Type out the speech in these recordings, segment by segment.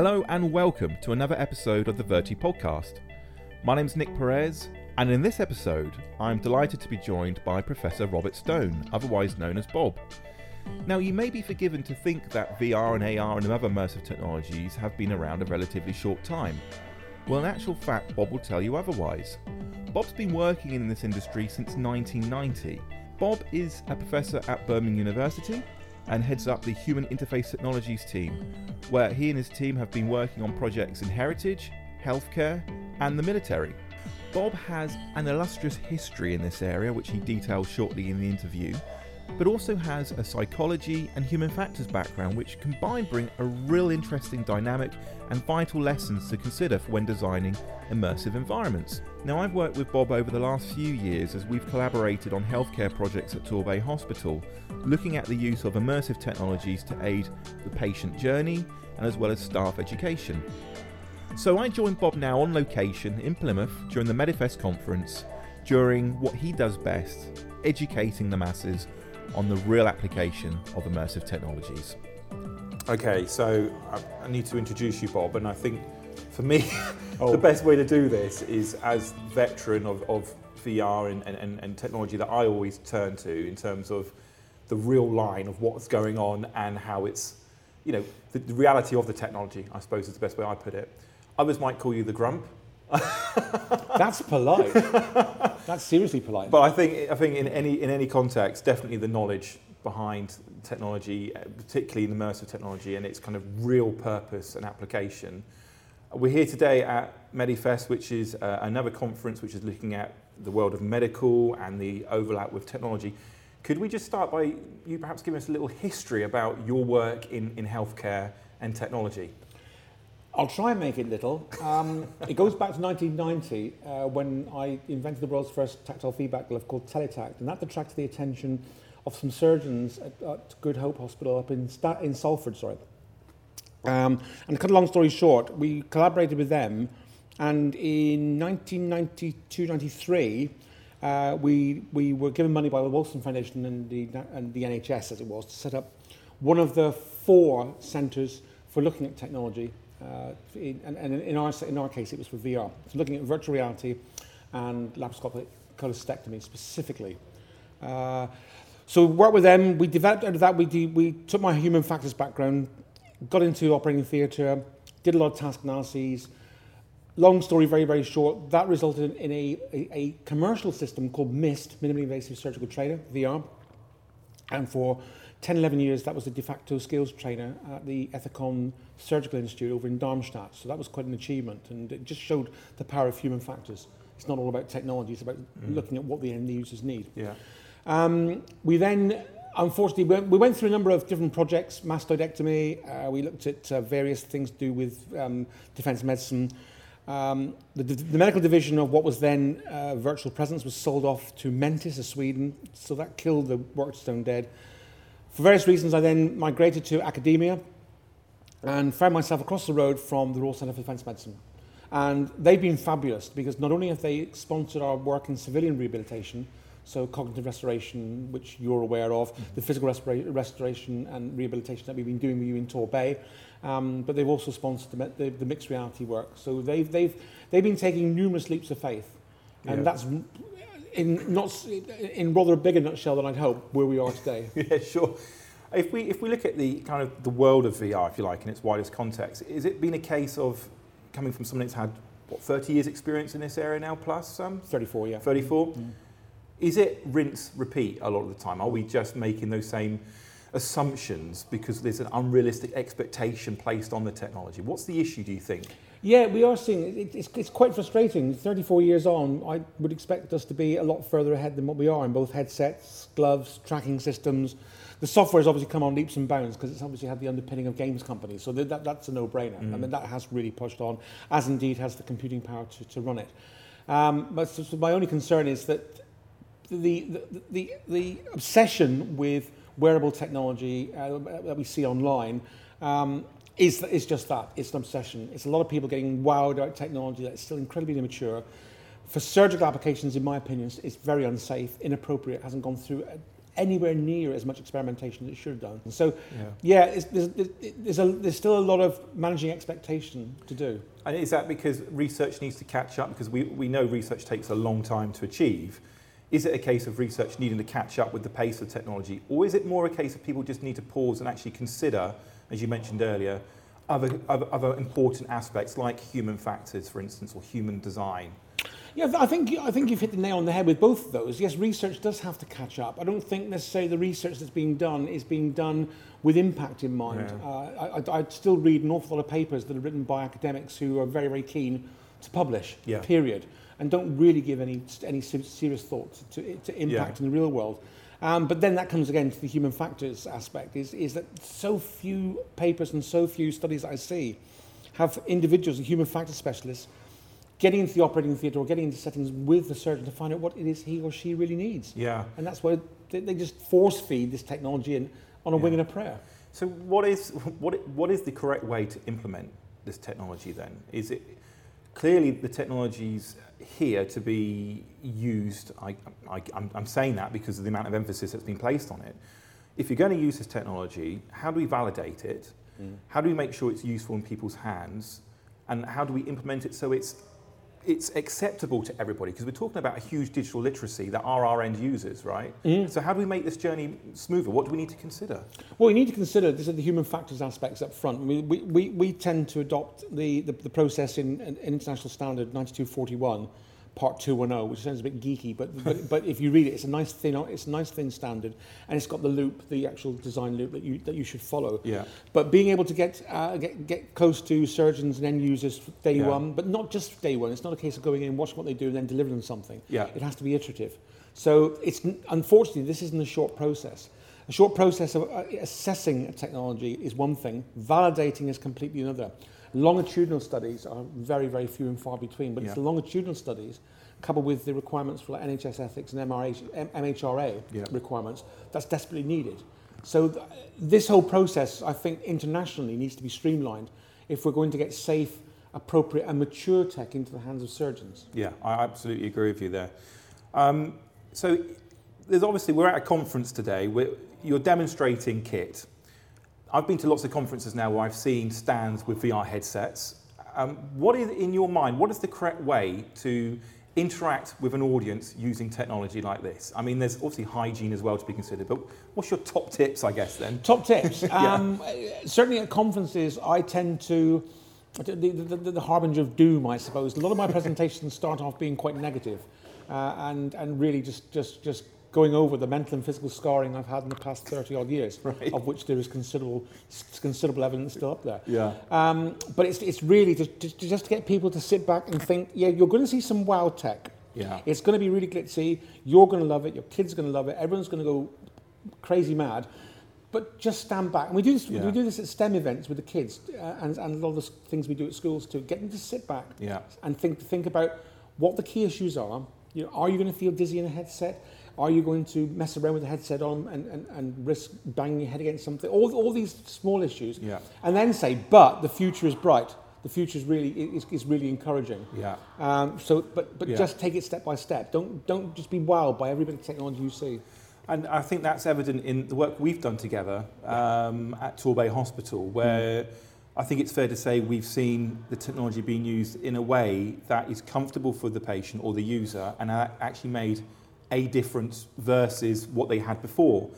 Hello and welcome to another episode of the Virti podcast. My name's Nick Perez, and in this episode, I'm delighted to be joined by Professor Robert Stone, otherwise known as Bob. Now, you may be forgiven to think that VR and AR and other immersive technologies have been around a relatively short time. Well, in actual fact, Bob will tell you otherwise. Bob's been working in this industry since 1990. Bob is a professor at Birmingham University and heads up the Human Interface Technologies team, where he and his team have been working on projects in heritage, healthcare, and the military. Bob has an illustrious history in this area, which he details shortly in the interview, but also has a psychology and human factors background, which combined bring a real interesting dynamic and vital lessons to consider for when designing immersive environments. Now, I've worked with Bob over the last few years as we've collaborated on healthcare projects at Torbay Hospital, looking at the use of immersive technologies to aid the patient journey and as well as staff education. So I joined Bob now on location in Plymouth during the Medifest conference, during what he does best, educating the masses on the real application of immersive technologies. Okay, so I need to introduce you, Bob, and I think for me the best way to do this is as veteran of VR and technology that I always turn to in terms of the real line of what's going on and how it's, you know, the reality of the technology, I suppose is the best way I put it. Others might call you the grump. That's polite. That's seriously polite. But I think in any context, definitely the knowledge behind technology, particularly in immersive technology and its kind of real purpose and application. We're here today at Medifest, which is another conference which is looking at the world of medical and the overlap with technology. Could we just start by you perhaps giving us a little history about your work in healthcare and technology? I'll try and make it little. It goes back to 1990 when I invented the world's first tactile feedback glove called Teletact, and that attracted the attention of some surgeons at Good Hope Hospital up in Salford. And to cut a long story short, we collaborated with them, and in 1992-93 we were given money by the Wilson Foundation and the NHS, as it was, to set up one of the four centres for looking at technology. In our case, it was for VR. So looking at virtual reality and laparoscopic cholecystectomy specifically. So we worked with them. We developed out of that. We took my human factors background, got into operating theatre, did a lot of task analyses. Long story, very, very short. That resulted in a commercial system called MIST, Minimally Invasive Surgical Trainer, VR. And for 10, 11 years, that was a de facto skills trainer at the Ethicon Surgical Institute over in Darmstadt. So that was quite an achievement, and it just showed the power of human factors. It's not all about technology, it's about looking at what the end users need. Yeah. We then, unfortunately, we went through a number of different projects, mastoidectomy, we looked at various things to do with defence medicine. The medical division of what was then Virtual Presence was sold off to Mentis of Sweden, so that killed the Robert Stone dead. For various reasons, I then migrated to academia and found myself across the road from the Royal Centre for Defence Medicine. And they've been fabulous because not only have they sponsored our work in civilian rehabilitation, so cognitive restoration, which you're aware of, the physical restoration and rehabilitation that we've been doing with you in Torbay, but they've also sponsored the mixed reality work. So they've been taking numerous leaps of faith, and that's in rather a bigger nutshell than I'd hoped where we are today. Yeah, sure. If we look at the kind of the world of VR, if you like, in its widest context, is it been a case of coming from someone that's had what 30 years experience in this area now plus some 34, yeah, 34. Mm-hmm. Is it rinse, repeat a lot of the time? Are we just making those same assumptions because there's an unrealistic expectation placed on the technology? What's the issue, do you think? Yeah, we are seeing it. It's quite frustrating. 34 years on, I would expect us to be a lot further ahead than what we are in both headsets, gloves, tracking systems. The software has obviously come on leaps and bounds because it's obviously had the underpinning of games companies. So that's a no-brainer. I mean, that has really pushed on, as indeed has the computing power to run it. But so my only concern is that the obsession with wearable technology that we see online is just that. It's an obsession. It's a lot of people getting wowed about technology that's still incredibly immature. For surgical applications, in my opinion, it's very unsafe, inappropriate, hasn't gone through anywhere near as much experimentation as it should have done. And so, yeah, there's still a lot of managing expectation to do. And is that because research needs to catch up? Because we know research takes a long time to achieve. Is it a case of research needing to catch up with the pace of technology? Or is it more a case of people just need to pause and actually consider, as you mentioned earlier, other important aspects like human factors, for instance, or human design? Yeah, I think you've hit the nail on the head with both of those. Yes, research does have to catch up. I don't think necessarily the research that's being done is being done with impact in mind. Yeah. I still read an awful lot of papers that are written by academics who are very, very keen to publish, period, and don't really give any serious thought to impact in the real world. But then that comes again to the human factors aspect, is that so few papers and so few studies that I see have individuals and human factors specialists getting into the operating theatre or getting into settings with the surgeon to find out what it is he or she really needs. Yeah. And that's why they just force feed this technology in on a wing and a prayer. So what is the correct way to implement this technology then? Is it clearly the technology's here to be used? I'm saying that because of the amount of emphasis that's been placed on it. If you're going to use this technology, how do we validate it? Mm. How do we make sure it's useful in people's hands? And how do we implement it so it's acceptable to everybody, because we're talking about a huge digital literacy that are our end users, right? Mm. So how do we make this journey smoother? What do we need to consider? Well, we need to consider these are the human factors aspects up front. We tend to adopt the process in International Standard 9241 Part 210, which sounds a bit geeky, but if you read it, it's a nice thin standard, and it's got the loop, the actual design loop that you should follow. Yeah. But being able to get close to surgeons and end users for day one, but not just day one. It's not a case of going in and watching what they do and then delivering something. Yeah. It has to be iterative. So it's unfortunately this isn't a short process. A short process of assessing a technology is one thing, validating is completely another. Longitudinal studies are very, very few and far between, but it's the longitudinal studies coupled with the requirements for like NHS ethics and MHRA requirements that's desperately needed. So this whole process, I think, internationally needs to be streamlined if we're going to get safe, appropriate and mature tech into the hands of surgeons. Yeah, I absolutely agree with you there. So there's obviously, we're at a conference today, you're demonstrating kit. I've been to lots of conferences now where I've seen stands with VR headsets. What is, in your mind, what is the correct way to interact with an audience using technology like this? I mean, there's obviously hygiene as well to be considered, but what's your top tips, I guess, then? Top tips? Certainly at conferences, I tend to, the harbinger of doom, I suppose. A lot of my presentations start off being quite negative and really just going over the mental and physical scarring I've had in the past 30-odd years, right, of which there is considerable evidence still up there. Yeah. But it's really to just get people to sit back and think, yeah, you're going to see some wow tech. Yeah. It's going to be really glitzy. You're going to love it. Your kids are going to love it. Everyone's going to go crazy mad. But just stand back. And we do this. Yeah. We do this at STEM events with the kids and a lot of the things we do at schools too. Get them to sit back and think about what the key issues are. You know, are you going to feel dizzy in a headset? Are you going to mess around with the headset on and risk banging your head against something? All these small issues. Yeah. And then say, but the future is bright. The future is really encouraging. Yeah. So just take it step by step. Don't just be wowed by every bit of technology you see. And I think that's evident in the work we've done together at Torbay Hospital, where I think it's fair to say we've seen the technology being used in a way that is comfortable for the patient or the user and actually made a difference versus what they had before.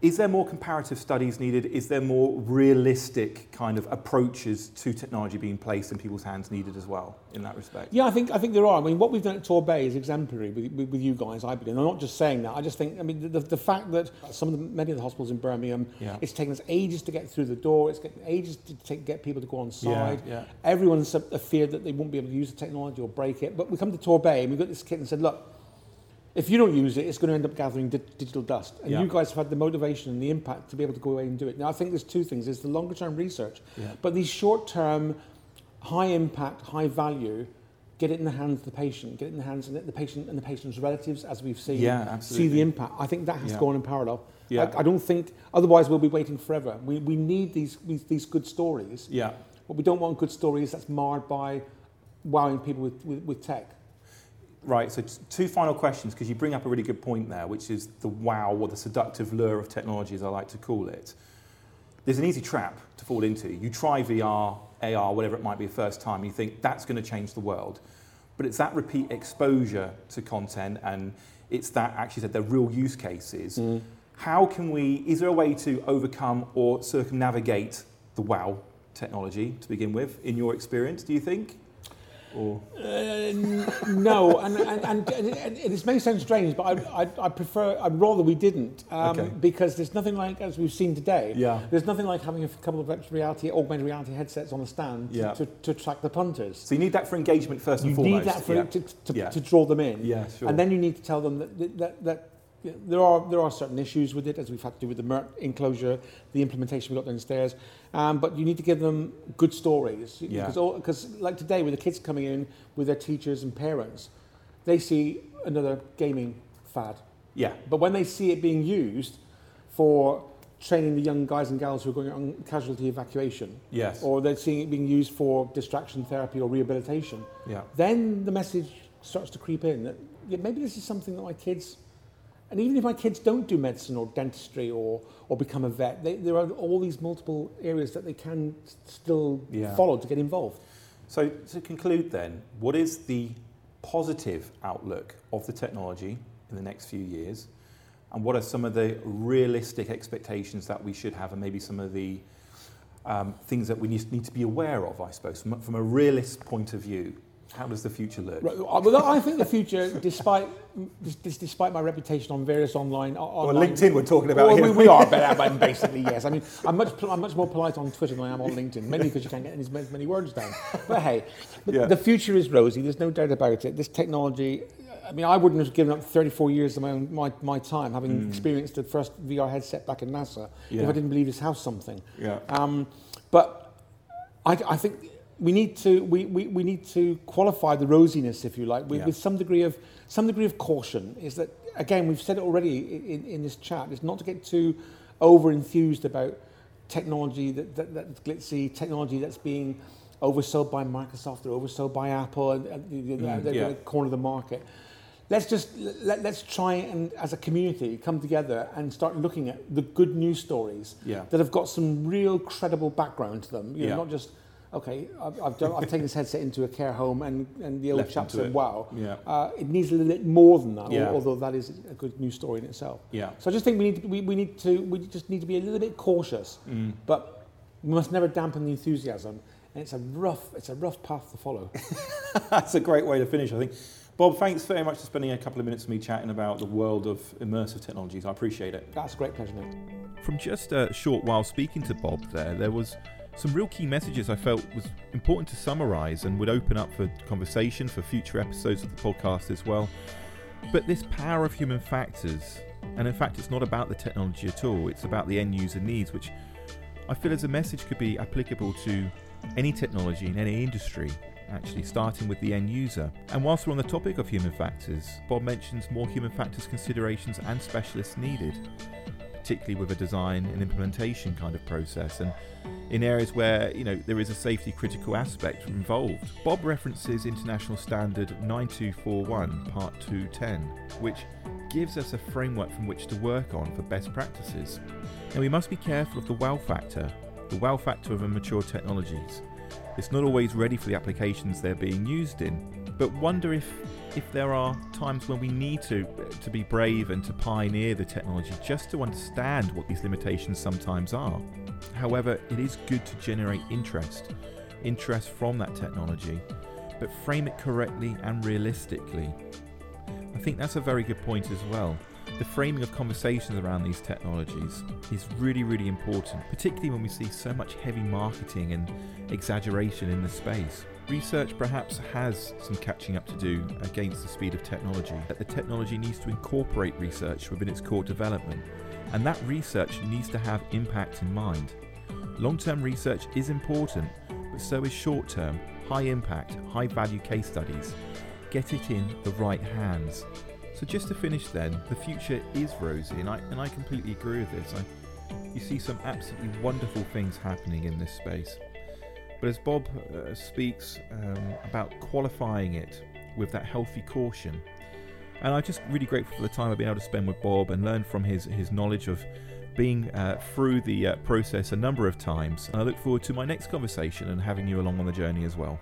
Is there more comparative studies needed? Is there more realistic kind of approaches to technology being placed in people's hands needed as well in that respect? Yeah, I think there are. I mean, what we've done at Torbay is exemplary with you guys, I believe. I'm not just saying that. I just think, I mean, the fact that many of the hospitals in Birmingham, it's taken us ages to get through the door. It's taken ages to get people to go on side. Yeah, yeah. Everyone's feared that they won't be able to use the technology or break it. But we come to Torbay and we got this kit and said, look, if you don't use it, it's going to end up gathering digital dust. And you guys have had the motivation and the impact to be able to go away and do it. Now, I think there's two things. There's the longer-term research, but the short-term, high-impact, high-value, get it in the hands of the patient, get it in the hands of the patient and the patient's relatives, as we've seen, see the impact. I think that has to go on in parallel. Yeah. I don't think, otherwise we'll be waiting forever. We need these good stories. Yeah. What we don't want good stories that's marred by wowing people with tech. Right, so two final questions, because you bring up a really good point there, which is the wow, or the seductive lure of technology, as I like to call it. There's an easy trap to fall into. You try VR, AR, whatever it might be, first time, and you think that's going to change the world. But it's that repeat exposure to content, and it's that, actually said, the real use cases. Mm. How can we, is there a way to overcome or circumnavigate the wow technology to begin with, in your experience, do you think? Or? No, and this may sound strange, but I'd rather we didn't, okay. Because there's nothing like, as we've seen today, there's nothing like having a couple of augmented reality headsets on the stand to attract the punters. So you need that for engagement first and foremost. You need that for to draw them in, sure. And then you need to tell them that there are certain issues with it, as we've had to do with the MERT enclosure, the implementation we got downstairs, but you need to give them good stories. Because like today, with the kids coming in with their teachers and parents, they see another gaming fad. Yeah. But when they see it being used for training the young guys and gals who are going on casualty evacuation, or they're seeing it being used for distraction therapy or rehabilitation, then the message starts to creep in that maybe this is something that my kids... And even if my kids don't do medicine or dentistry or become a vet, there are all these multiple areas that they can still follow to get involved. So to conclude then, what is the positive outlook of the technology in the next few years? And what are some of the realistic expectations that we should have, and maybe some of the things that we need to be aware of, I suppose, from a realist point of view? How does the future look? Right, well, I think the future, despite my reputation on various online... Well, LinkedIn, we're talking about here. We are better, but basically, yes. I mean, I'm much more polite on Twitter than I am on LinkedIn, mainly because you can't get as many words down. But hey, the future is rosy. There's no doubt about it. This technology... I mean, I wouldn't have given up 34 years of my time, having experienced the first VR headset back in NASA, if I didn't believe it's how something. Yeah. But I think... We need to qualify the rosiness, if you like, with some degree of caution. Is that, again, we've said it already in this chat, is not to get too over enthused about technology that's glitzy, technology that's being oversold by Microsoft or oversold by Apple, and they're going to corner the market. Let's try and, as a community, come together and start looking at the good news stories that have got some real credible background to them. You know, not just, okay, I've taken this headset into a care home and the old chap said, wow. Yeah. It needs a little bit more than that, although that is a good news story in itself. Yeah. So I just think we just need to be a little bit cautious, but we must never dampen the enthusiasm. And it's a rough path to follow. That's a great way to finish, I think. Bob, thanks very much for spending a couple of minutes with me chatting about the world of immersive technologies. I appreciate it. That's a great pleasure, mate. From just a short while speaking to Bob there was some real key messages I felt was important to summarise and would open up for conversation for future episodes of the podcast as well. But this power of human factors, and in fact it's not about the technology at all, it's about the end user needs, which I feel as a message could be applicable to any technology in any industry, actually starting with the end user. And whilst we're on the topic of human factors, Bob mentions more human factors considerations and specialists needed, particularly with a design and implementation kind of process, and in areas where, you know, there is a safety critical aspect involved. Bob references International Standard 9241 Part 210, which gives us a framework from which to work on for best practices. And we must be careful of the wow factor of immature technologies. It's not always ready for the applications they're being used in, but wonder if there are times when we need to be brave and to pioneer the technology just to understand what these limitations sometimes are. However, it is good to generate interest from that technology, but frame it correctly and realistically. I think that's a very good point as well. The framing of conversations around these technologies is really, really important, particularly when we see so much heavy marketing and exaggeration in the space. Research perhaps has some catching up to do against the speed of technology, that the technology needs to incorporate research within its core development, and that research needs to have impact in mind. Long-term research is important, but so is short-term, high-impact, high-value case studies. Get it in the right hands. So just to finish then, the future is rosy, and I completely agree with this. You see some absolutely wonderful things happening in this space. But as Bob speaks about qualifying it with that healthy caution. And I'm just really grateful for the time I've been able to spend with Bob and learn from his knowledge of being through the process a number of times. And I look forward to my next conversation and having you along on the journey as well.